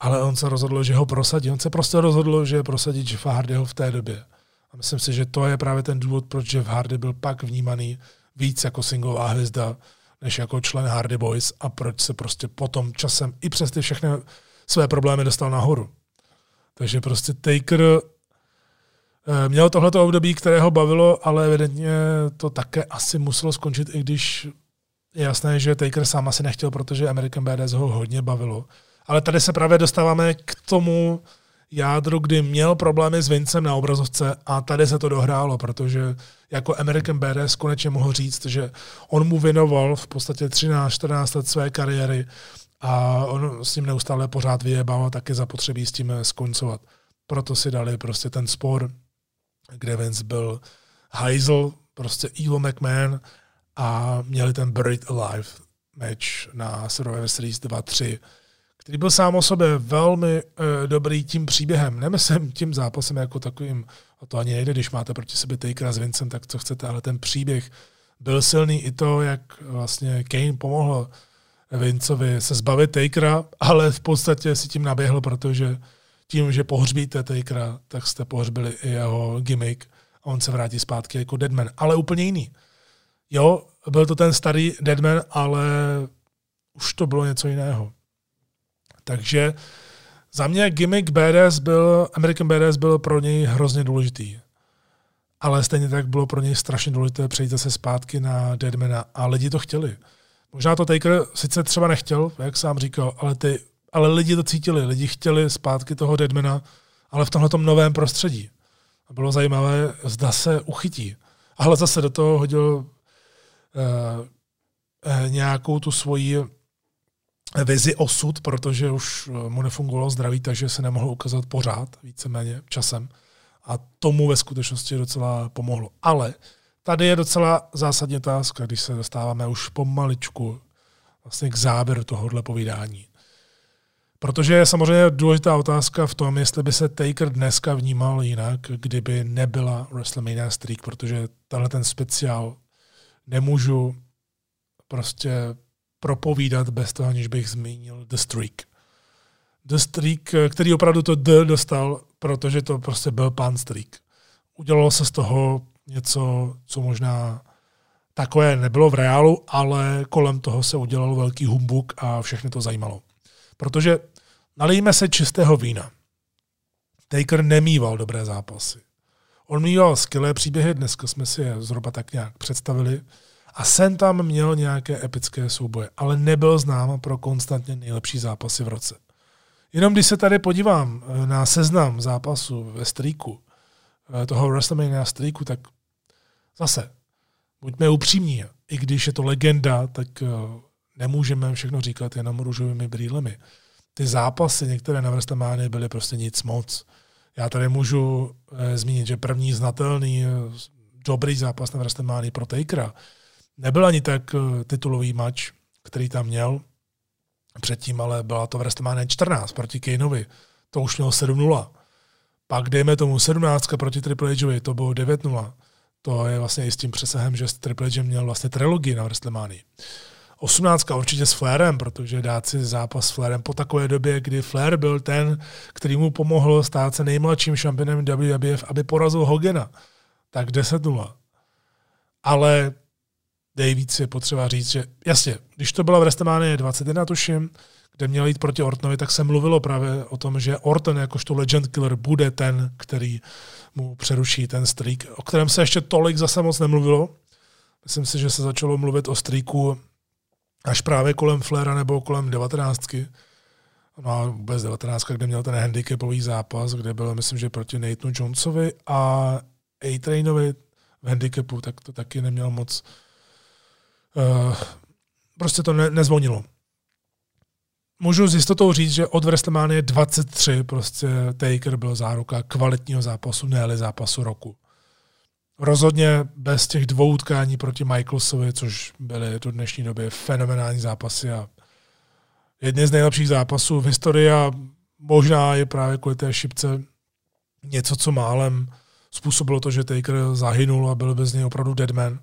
ale on se rozhodl, že ho prosadí. On se prostě rozhodl, že prosadí Jeffa Hardyho v té době. A myslím si, že to je právě ten důvod, proč Jeff Hardy byl pak vnímaný víc jako singlová hvězda, než jako člen Hardy Boys a proč se prostě potom časem i přes ty všechny své problémy dostal nahoru. Takže prostě Taker měl tohleto období, které ho bavilo, ale evidentně to také asi muselo skončit, i když je jasné, že Taker sám asi nechtěl, protože American Badass ho hodně bavilo. Ale tady se právě dostáváme k tomu jádru, kdy měl problémy s Vincem na obrazovce a tady se to dohrálo, protože jako American Badass konečně mohl říct, že on mu věnoval v podstatě 13-14 let své kariéry a on s ním neustále pořád vyjebal a taky zapotřebí s tím skoncovat. Proto si dali prostě ten spor, kde Vince byl hajzl, prostě Evil McMahon a měli ten Buried Alive match na Survivor Series 2-3, který byl sám o sobě velmi dobrý tím příběhem. Nemyslím tím zápasem jako takovým, o to ani nejde, když máte proti sobě Takera s Vincem, tak co chcete, ale ten příběh byl silný i to, jak vlastně Kane pomohl Vincovi se zbavit Takera, ale v podstatě si tím naběhl, protože tím, že pohřbíte Takera, tak jste pohřbili i jeho gimmick a on se vrátí zpátky jako Deadman, ale úplně jiný. Jo, byl to ten starý Deadman, ale už to bylo něco jiného. Takže za mě gimmick BDS byl, American BDS byl pro něj hrozně důležitý. Ale stejně tak bylo pro něj strašně důležité přejít zase zpátky na Deadmana a lidi to chtěli. Možná to Taker sice třeba nechtěl, jak sám říkal, ale lidi to cítili, lidi chtěli zpátky toho Deadmana, ale v tomhletom novém prostředí. A bylo zajímavé, zda se uchytí. Ale zase do toho hodil nějakou tu svoji vizi osud, protože už mu nefungovalo zdraví, takže se nemohl ukázat pořád, víceméně časem. A tomu ve skutečnosti docela pomohlo. Ale tady je docela zásadní otázka, když se dostáváme už pomaličku vlastně k závěru tohohle povídání. Protože je samozřejmě důležitá otázka v tom, jestli by se Taker dneska vnímal jinak, kdyby nebyla WrestleMania Streak, protože tenhle ten speciál nemůžu prostě propovídat bez toho, aniž bych zmínil The Streak. The Streak, který opravdu to D dostal, protože to prostě byl pan Streak. Udělalo se z toho něco, co možná takové nebylo v reálu, ale kolem toho se udělal velký humbuk a všechny to zajímalo. Protože nalijme se čistého vína. Taker nemýval dobré zápasy. On mýval skvělé příběhy, dneska jsme si je zhruba tak nějak představili, a sem tam měl nějaké epické souboje, ale nebyl znám pro konstantně nejlepší zápasy v roce. Jenom když se tady podívám na seznam zápasů ve streaku, toho WrestleMania streaku, tak zase, buďme upřímní, i když je to legenda, tak nemůžeme všechno říkat jenom růžovými brýlemi. Ty zápasy, některé na WrestleMania byly prostě nic moc. Já tady můžu zmínit, že první znatelný dobrý zápas na WrestleMania pro Takera nebyl ani tak titulový match, který tam měl předtím, ale byla to WrestleMania 14 proti Kaneovi. To už mělo 7-0. Pak dejme tomu 17 proti Triple Hovi, to bylo 9-0. To je vlastně i s tím přesahem, že Triple H měl vlastně trilogii na WrestleMania. 18 určitě s Flairem, protože dát si zápas s Flairem po takové době, kdy Flair byl ten, který mu pomohl stát se nejmladším šampionem WWF, aby porazil Hogana. Tak 10-0. Ale Nejvíc je potřeba říct, že jasně, když to byla v WrestleMania 21, tuším, kde měl jít proti Ortonovi, tak se mluvilo právě o tom, že Orton jakožto Legend Killer bude ten, který mu přeruší ten streak, o kterém se ještě tolik zase moc nemluvilo. Myslím si, že se začalo mluvit o streaku až právě kolem Flaira nebo kolem 19. No a vůbec 19, kde měl ten handicapový zápas, kde byl, myslím, že proti Nathanu Jonesovi a A-Trainovi v handicapu, tak to taky neměl moc. Prostě to nezvonilo. Můžu s jistotou říct, že od WrestleMania 23 prostě Taker byl záruka kvalitního zápasu, ne-li zápasu roku. Rozhodně bez těch dvou utkání proti Michaelsovi, což byly do dnešní doby fenomenální zápasy a jedny z nejlepších zápasů v historii a možná je právě kvůli té šipce něco, co málem způsobilo to, že Taker zahynul a byl bez něj opravdu deadman.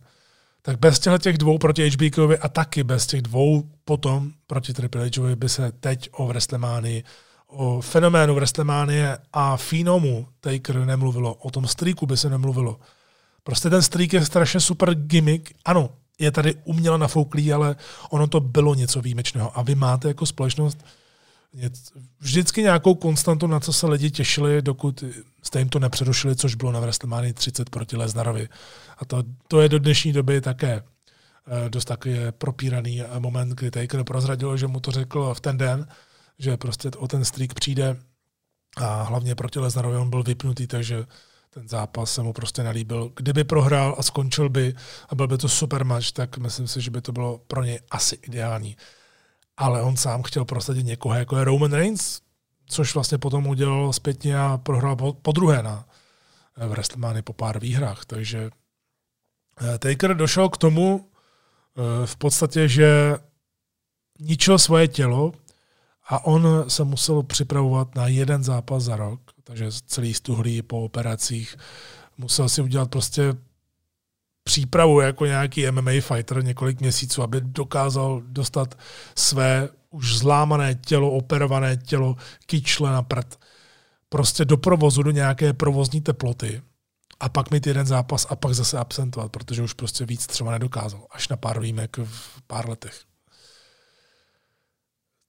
Tak bez těch dvou proti HBKovi a taky bez těch dvou potom proti Triple Hovi by se teď o WrestleManii, o fenoménu WrestleManie a fenomu Taker nemluvilo, o tom streaku by se nemluvilo. Prostě ten streak je strašně super gimmick. Ano, je tady uměle nafouklý, ale ono to bylo něco výjimečného. A vy máte jako společnost vždycky nějakou konstantu, na co se lidi těšili, dokud jste jim to nepřerušili, což bylo na WrestleMania 30 proti Lesnarovi. A to je do dnešní doby také dost taky propíraný moment, kdy Taker prozradil, že mu to řekl v ten den, že prostě o ten streak přijde a hlavně proti Lesnarovi on byl vypnutý, takže ten zápas se mu prostě nelíbil. Kdyby prohrál a skončil by a byl by to super match, tak myslím si, že by to bylo pro něj asi ideální. Ale on sám chtěl prosadit někoho, jako je Roman Reigns, což vlastně potom udělal zpětně a prohrál podruhé na WrestleMania po pár výhrách. Takže Taker došel k tomu v podstatě, že ničil svoje tělo a on se musel připravovat na jeden zápas za rok, takže celý stuhlý po operacích. Musel si udělat prostě přípravu jako nějaký MMA fighter několik měsíců, aby dokázal dostat své už zlámané tělo, operované tělo, kyčle na prd, prostě do provozu, do nějaké provozní teploty a pak mít jeden zápas a pak zase absentovat, protože už prostě víc třeba nedokázal, až na pár výjimek v pár letech.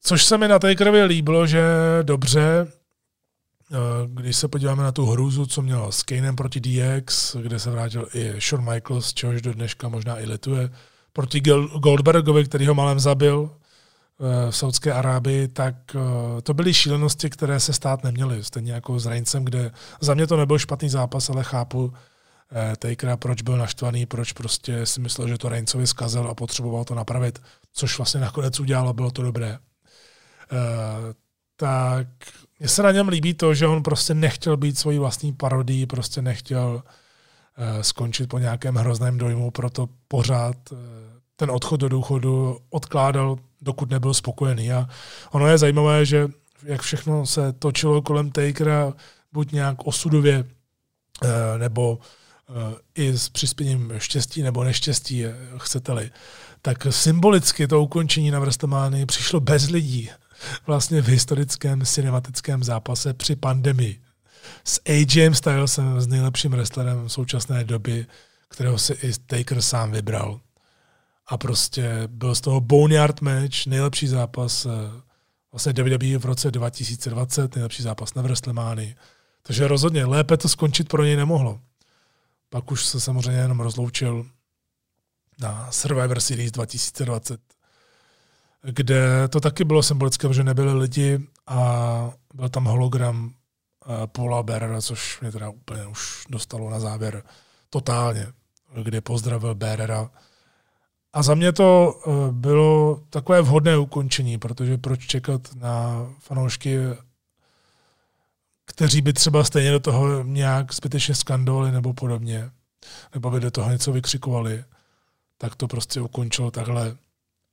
Což se mi na Takerově líbilo, že dobře, když se podíváme na tu hrůzu, co měl s Kanem proti DX, kde se vrátil i Shawn Michaels, čehož do dneška možná i lituje, proti Goldbergovi, který ho málem zabil v Saudské Arábii, tak to byly šílenosti, které se stát neměly. Stejně jako s Reincem, kde za mě to nebyl špatný zápas, ale chápu Takera, proč byl naštvaný, proč prostě si myslel, že to Reincovi zkazil a potřeboval to napravit, což vlastně nakonec udělalo, bylo to dobré. Tak mně se na něm líbí to, že on prostě nechtěl být svojí vlastní parodii, prostě nechtěl skončit po nějakém hrozném dojmu, proto pořád ten odchod do důchodu odkládal, dokud nebyl spokojený. A ono je zajímavé, že jak všechno se točilo kolem Takera, buď nějak osudově, nebo i s přispěním štěstí nebo neštěstí, chcete-li, tak symbolicky to ukončení na WrestleManii přišlo bez lidí. Vlastně v historickém cinematickém zápase při pandemii. S AJem Stylesem, s nejlepším wrestlerem současné doby, kterého si i Taker sám vybral. A prostě byl z toho boneyard match, nejlepší zápas vlastně WWE v roce 2020, nejlepší zápas na WrestleManii. Takže rozhodně lépe to skončit pro něj nemohlo. Pak už se samozřejmě jenom rozloučil na Survivor Series 2020, kde to taky bylo symbolické, protože nebyli lidi a byl tam hologram Paula Bearera, což mě teda úplně už dostalo na závěr totálně, kde pozdravil Bearera. A za mě to bylo takové vhodné ukončení, protože proč čekat na fanoušky, kteří by třeba stejně do toho nějak zbytečně skandovali nebo podobně, nebo by do toho něco vykřikovali, tak to prostě ukončilo takhle.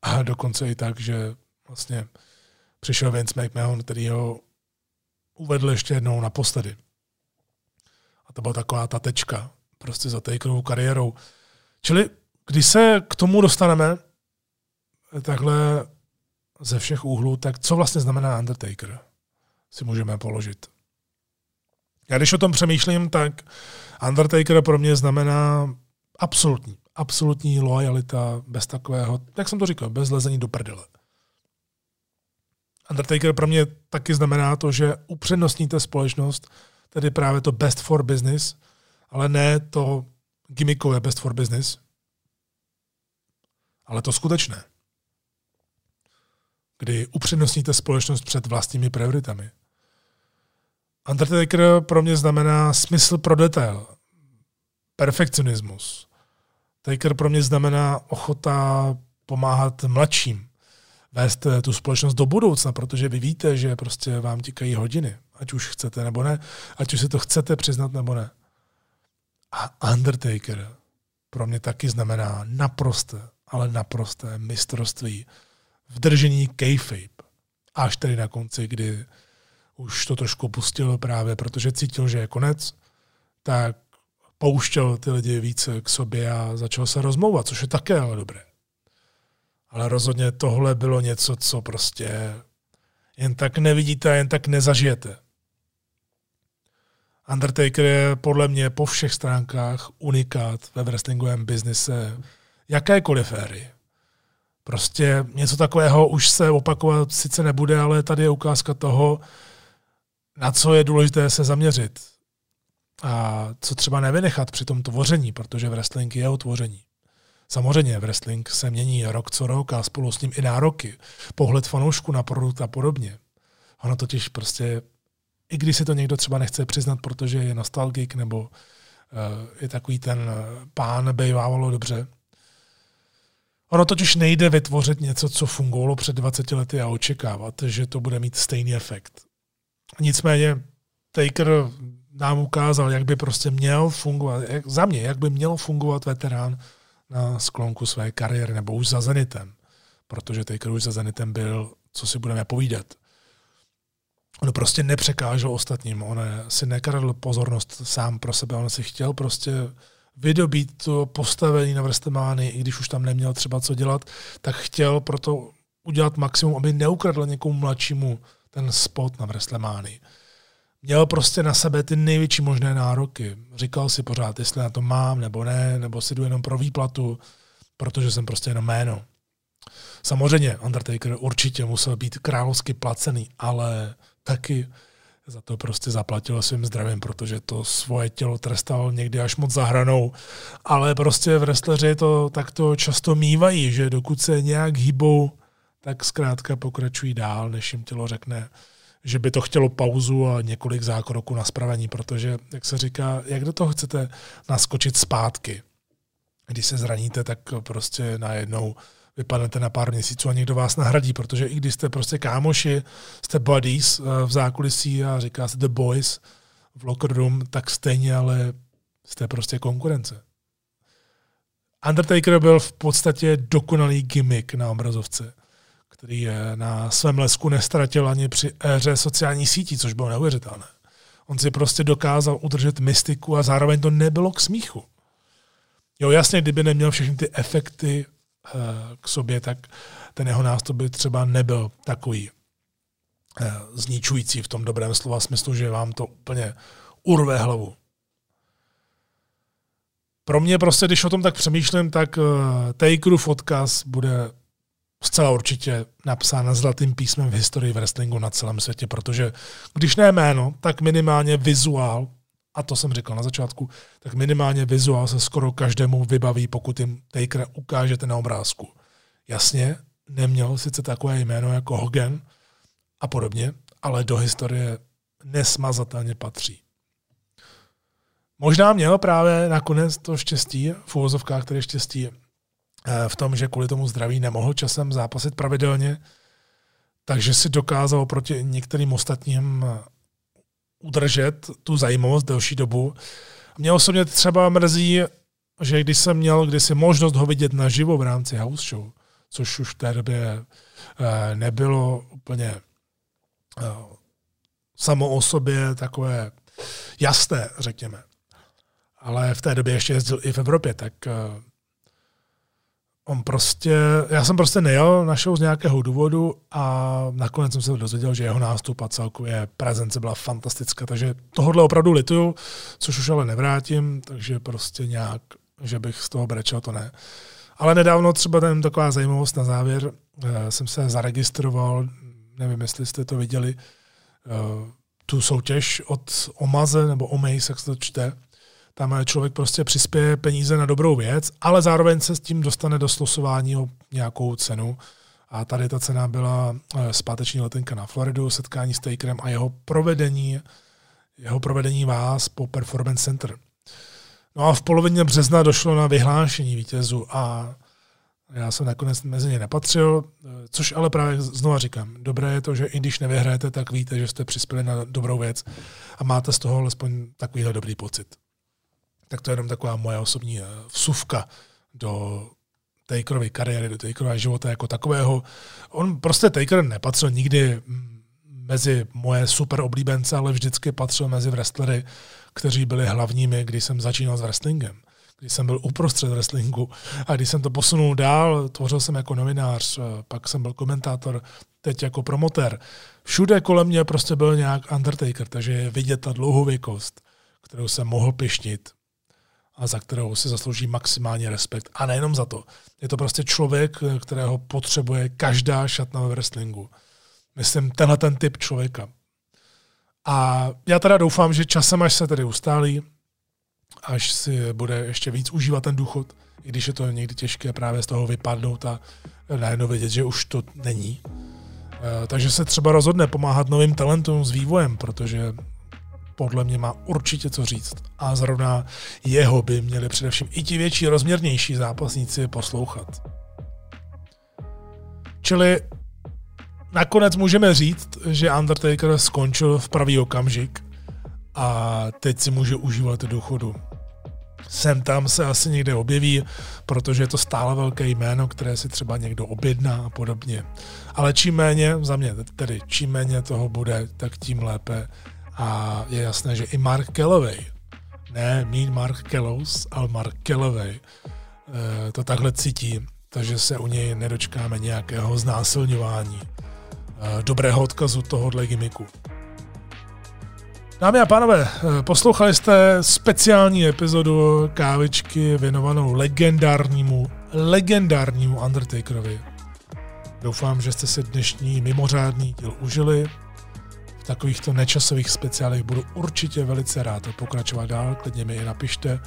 A dokonce i tak, že vlastně přišel Vince McMahon, který ho uvedl ještě jednou naposledy. A to byla taková ta tečka prostě za Takerovou kariérou. Čili když se k tomu dostaneme takhle ze všech úhlů, tak co vlastně znamená Undertaker? Si můžeme položit. Já když o tom přemýšlím, tak Undertaker pro mě znamená absolutní, absolutní loajalita, bez takového, jak jsem to říkal, bez lezení do prdele. Undertaker pro mě taky znamená to, že upřednostníte společnost, tedy právě to best for business, ale ne to gimmickové best for business, ale to skutečné. Kdy upřednostníte společnost před vlastními prioritami. Undertaker pro mě znamená smysl pro detail, perfekcionismus. Taker pro mě znamená ochota pomáhat mladším, vést tu společnost do budoucna, protože vy víte, že prostě vám tikají hodiny, ať už chcete nebo ne, ať už si to chcete přiznat nebo ne. A Undertaker pro mě taky znamená naprosté, ale naprosté mistrovství v držení kayfabe. Až tedy na konci, kdy už to trošku pustil právě, protože cítil, že je konec, tak pouštěl ty lidi více k sobě a začal se rozmlouvat, což je také ale dobré. Ale rozhodně tohle bylo něco, co prostě jen tak nevidíte a jen tak nezažijete. Undertaker je podle mě po všech stránkách unikát ve wrestlingovém biznise jakékoliv éry. Prostě něco takového už se opakovat sice nebude, ale tady je ukázka toho, na co je důležité se zaměřit. A co třeba nevynechat při tom tvoření, protože wrestling je o tvoření. Samozřejmě wrestling se mění rok co rok a spolu s ním i nároky, pohled fanoušku na produkt a podobně. Ono totiž prostě, i když si to někdo třeba nechce přiznat, protože je nostalgik nebo je takový ten pán, bejvávalo dobře. Ono totiž nejde vytvořit něco, co fungovalo před 20 lety a očekávat, že to bude mít stejný efekt. Nicméně Taker nám ukázal, jak by prostě měl fungovat, za mě, jak by měl fungovat veterán na sklonku své kariéry, nebo už za Zenitem. Protože Taker už za Zenitem byl, co si budeme povídat. On prostě nepřekážel ostatním, on si nekradl pozornost sám pro sebe, on si chtěl prostě vydobít to postavení na WrestleManii, i když už tam neměl třeba co dělat, tak chtěl proto udělat maximum, aby neukradl někomu mladšímu ten spot na WrestleManii. Měl prostě na sebe ty největší možné nároky. Říkal si pořád, jestli na to mám, nebo ne, nebo si jdu jenom pro výplatu, protože jsem prostě jenom jméno. Samozřejmě Undertaker určitě musel být královsky placený, ale taky za to prostě zaplatil svým zdravím, protože to svoje tělo trestal někdy až moc za hranou. Ale prostě wrestleři to takto často mívají, že dokud se nějak hýbou, tak zkrátka pokračují dál, než jim tělo řekne, že by to chtělo pauzu a několik zákroků na spravení, protože, jak se říká, jak do toho chcete naskočit zpátky. Když se zraníte, tak prostě najednou vypadnete na pár měsíců a někdo vás nahradí, protože i když jste prostě kámoši, jste buddies v zákulisí a říká se the boys v locker room, tak stejně, ale jste prostě konkurence. Undertaker byl v podstatě dokonalý gimmick na obrazovce, který na svém lesku nestratil ani při éře sociální sítí, což bylo neuvěřitelné. On si prostě dokázal udržet mystiku a zároveň to nebylo k smíchu. Jo, jasně, kdyby neměl všechny ty efekty k sobě, tak ten jeho nástup by třeba nebyl takový zničující v tom dobrém slova smyslu, že vám to úplně urve hlavu. Pro mě prostě, když o tom tak přemýšlím, tak Takerův odkaz bude zcela určitě napsána zlatým písmem v historii wrestlingu na celém světě, protože když ne jméno, tak minimálně vizuál, a to jsem říkal na začátku, tak minimálně vizuál se skoro každému vybaví, pokud jim Takera ukážete na obrázku. Jasně, neměl sice takové jméno jako Hogan a podobně, ale do historie nesmazatelně patří. Možná měl právě nakonec to štěstí, v uvozovkách tedy štěstí, v tom, že kvůli tomu zdraví nemohl časem zápasit pravidelně, takže si dokázal proti některým ostatním udržet tu zajímavost delší dobu. Mě osobně třeba mrzí, že když jsem měl kdysi možnost ho vidět naživo v rámci house show, což už v té době nebylo úplně samo o sobě takové jasné, řekněme. Ale v té době ještě jezdil i v Evropě, tak já jsem prostě nejel na show z nějakého důvodu a nakonec jsem se dozvěděl, že jeho nástup a celkově prezence byla fantastická, takže tohodle opravdu lituju, což už ale nevrátím, takže prostě nějak že bych z toho brečel, to ne. Ale nedávno třeba taková zajímavost na závěr, jsem se zaregistroval, nevím, jestli jste to viděli, tu soutěž od Omaze, nebo Omaze, jak se to čte. Tam člověk prostě přispěje peníze na dobrou věc, ale zároveň se s tím dostane do slosování o nějakou cenu. A tady ta cena byla zpáteční letenka na Floridu, setkání s Takerem a jeho provedení vás po Performance Center. No a v polovině března došlo na vyhlášení vítězů a já jsem nakonec mezi ně nepatřil, což ale právě znova říkám, dobré je to, že i když nevyhrajete, tak víte, že jste přispěli na dobrou věc a máte z toho alespoň takovýhle dobrý pocit. Tak to je jenom taková moje osobní vsuvka do Takerovy kariéry, do Takerova života jako takového. On prostě Taker nepatřil nikdy mezi moje super oblíbence, ale vždycky patřil mezi wrestlery, kteří byli hlavními, když jsem začínal s wrestlingem. Když jsem byl uprostřed wrestlingu a když jsem to posunul dál, tvořil jsem jako novinář, pak jsem byl komentátor, teď jako promotér. Všude kolem mě prostě byl nějak Undertaker, takže je vidět ta dlouhověkost, kterou jsem mohl pyšnit a za kterou si zaslouží maximální respekt. A nejenom za to. Je to prostě člověk, kterého potřebuje každá šatna ve wrestlingu. Myslím, tenhle ten typ člověka. A já teda doufám, že časem, až se tedy ustálí, až si bude ještě víc užívat ten důchod, i když je to někdy těžké právě z toho vypadnout a najednou vědět, že už to není. Takže se třeba rozhodne pomáhat novým talentům s vývojem, protože podle mě má určitě co říct. A zrovna jeho by měli především i ti větší, rozměrnější zápasníci poslouchat. Čili nakonec můžeme říct, že Undertaker skončil v pravý okamžik a teď si může užívat důchodu. Sem tam se asi někde objeví, protože je to stále velké jméno, které si třeba někdo objedná a podobně. Ale čím méně, za mě tedy, čím méně toho bude, tak tím lépe. A je jasné, že i Mark Calaway, ne míň Mark Callows, ale Mark Calaway, to takhle cítí, takže se u něj nedočkáme nějakého znásilňování, dobrého odkazu tohohle gimmiku. Dámy a pánové, poslouchali jste speciální epizodu Kávičky věnovanou legendárnímu Undertakerovi. Doufám, že jste si dnešní mimořádný díl užili. V takovýchto nečasových speciálech budu určitě velice rád pokračovat dál, klidně mi je napište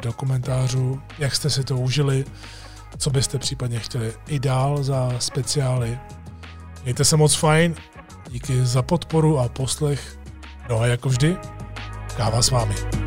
do komentářů, jak jste si to užili, co byste případně chtěli i dál za speciály. Mějte se moc fajn, díky za podporu a poslech. No a jako vždy, káva s vámi.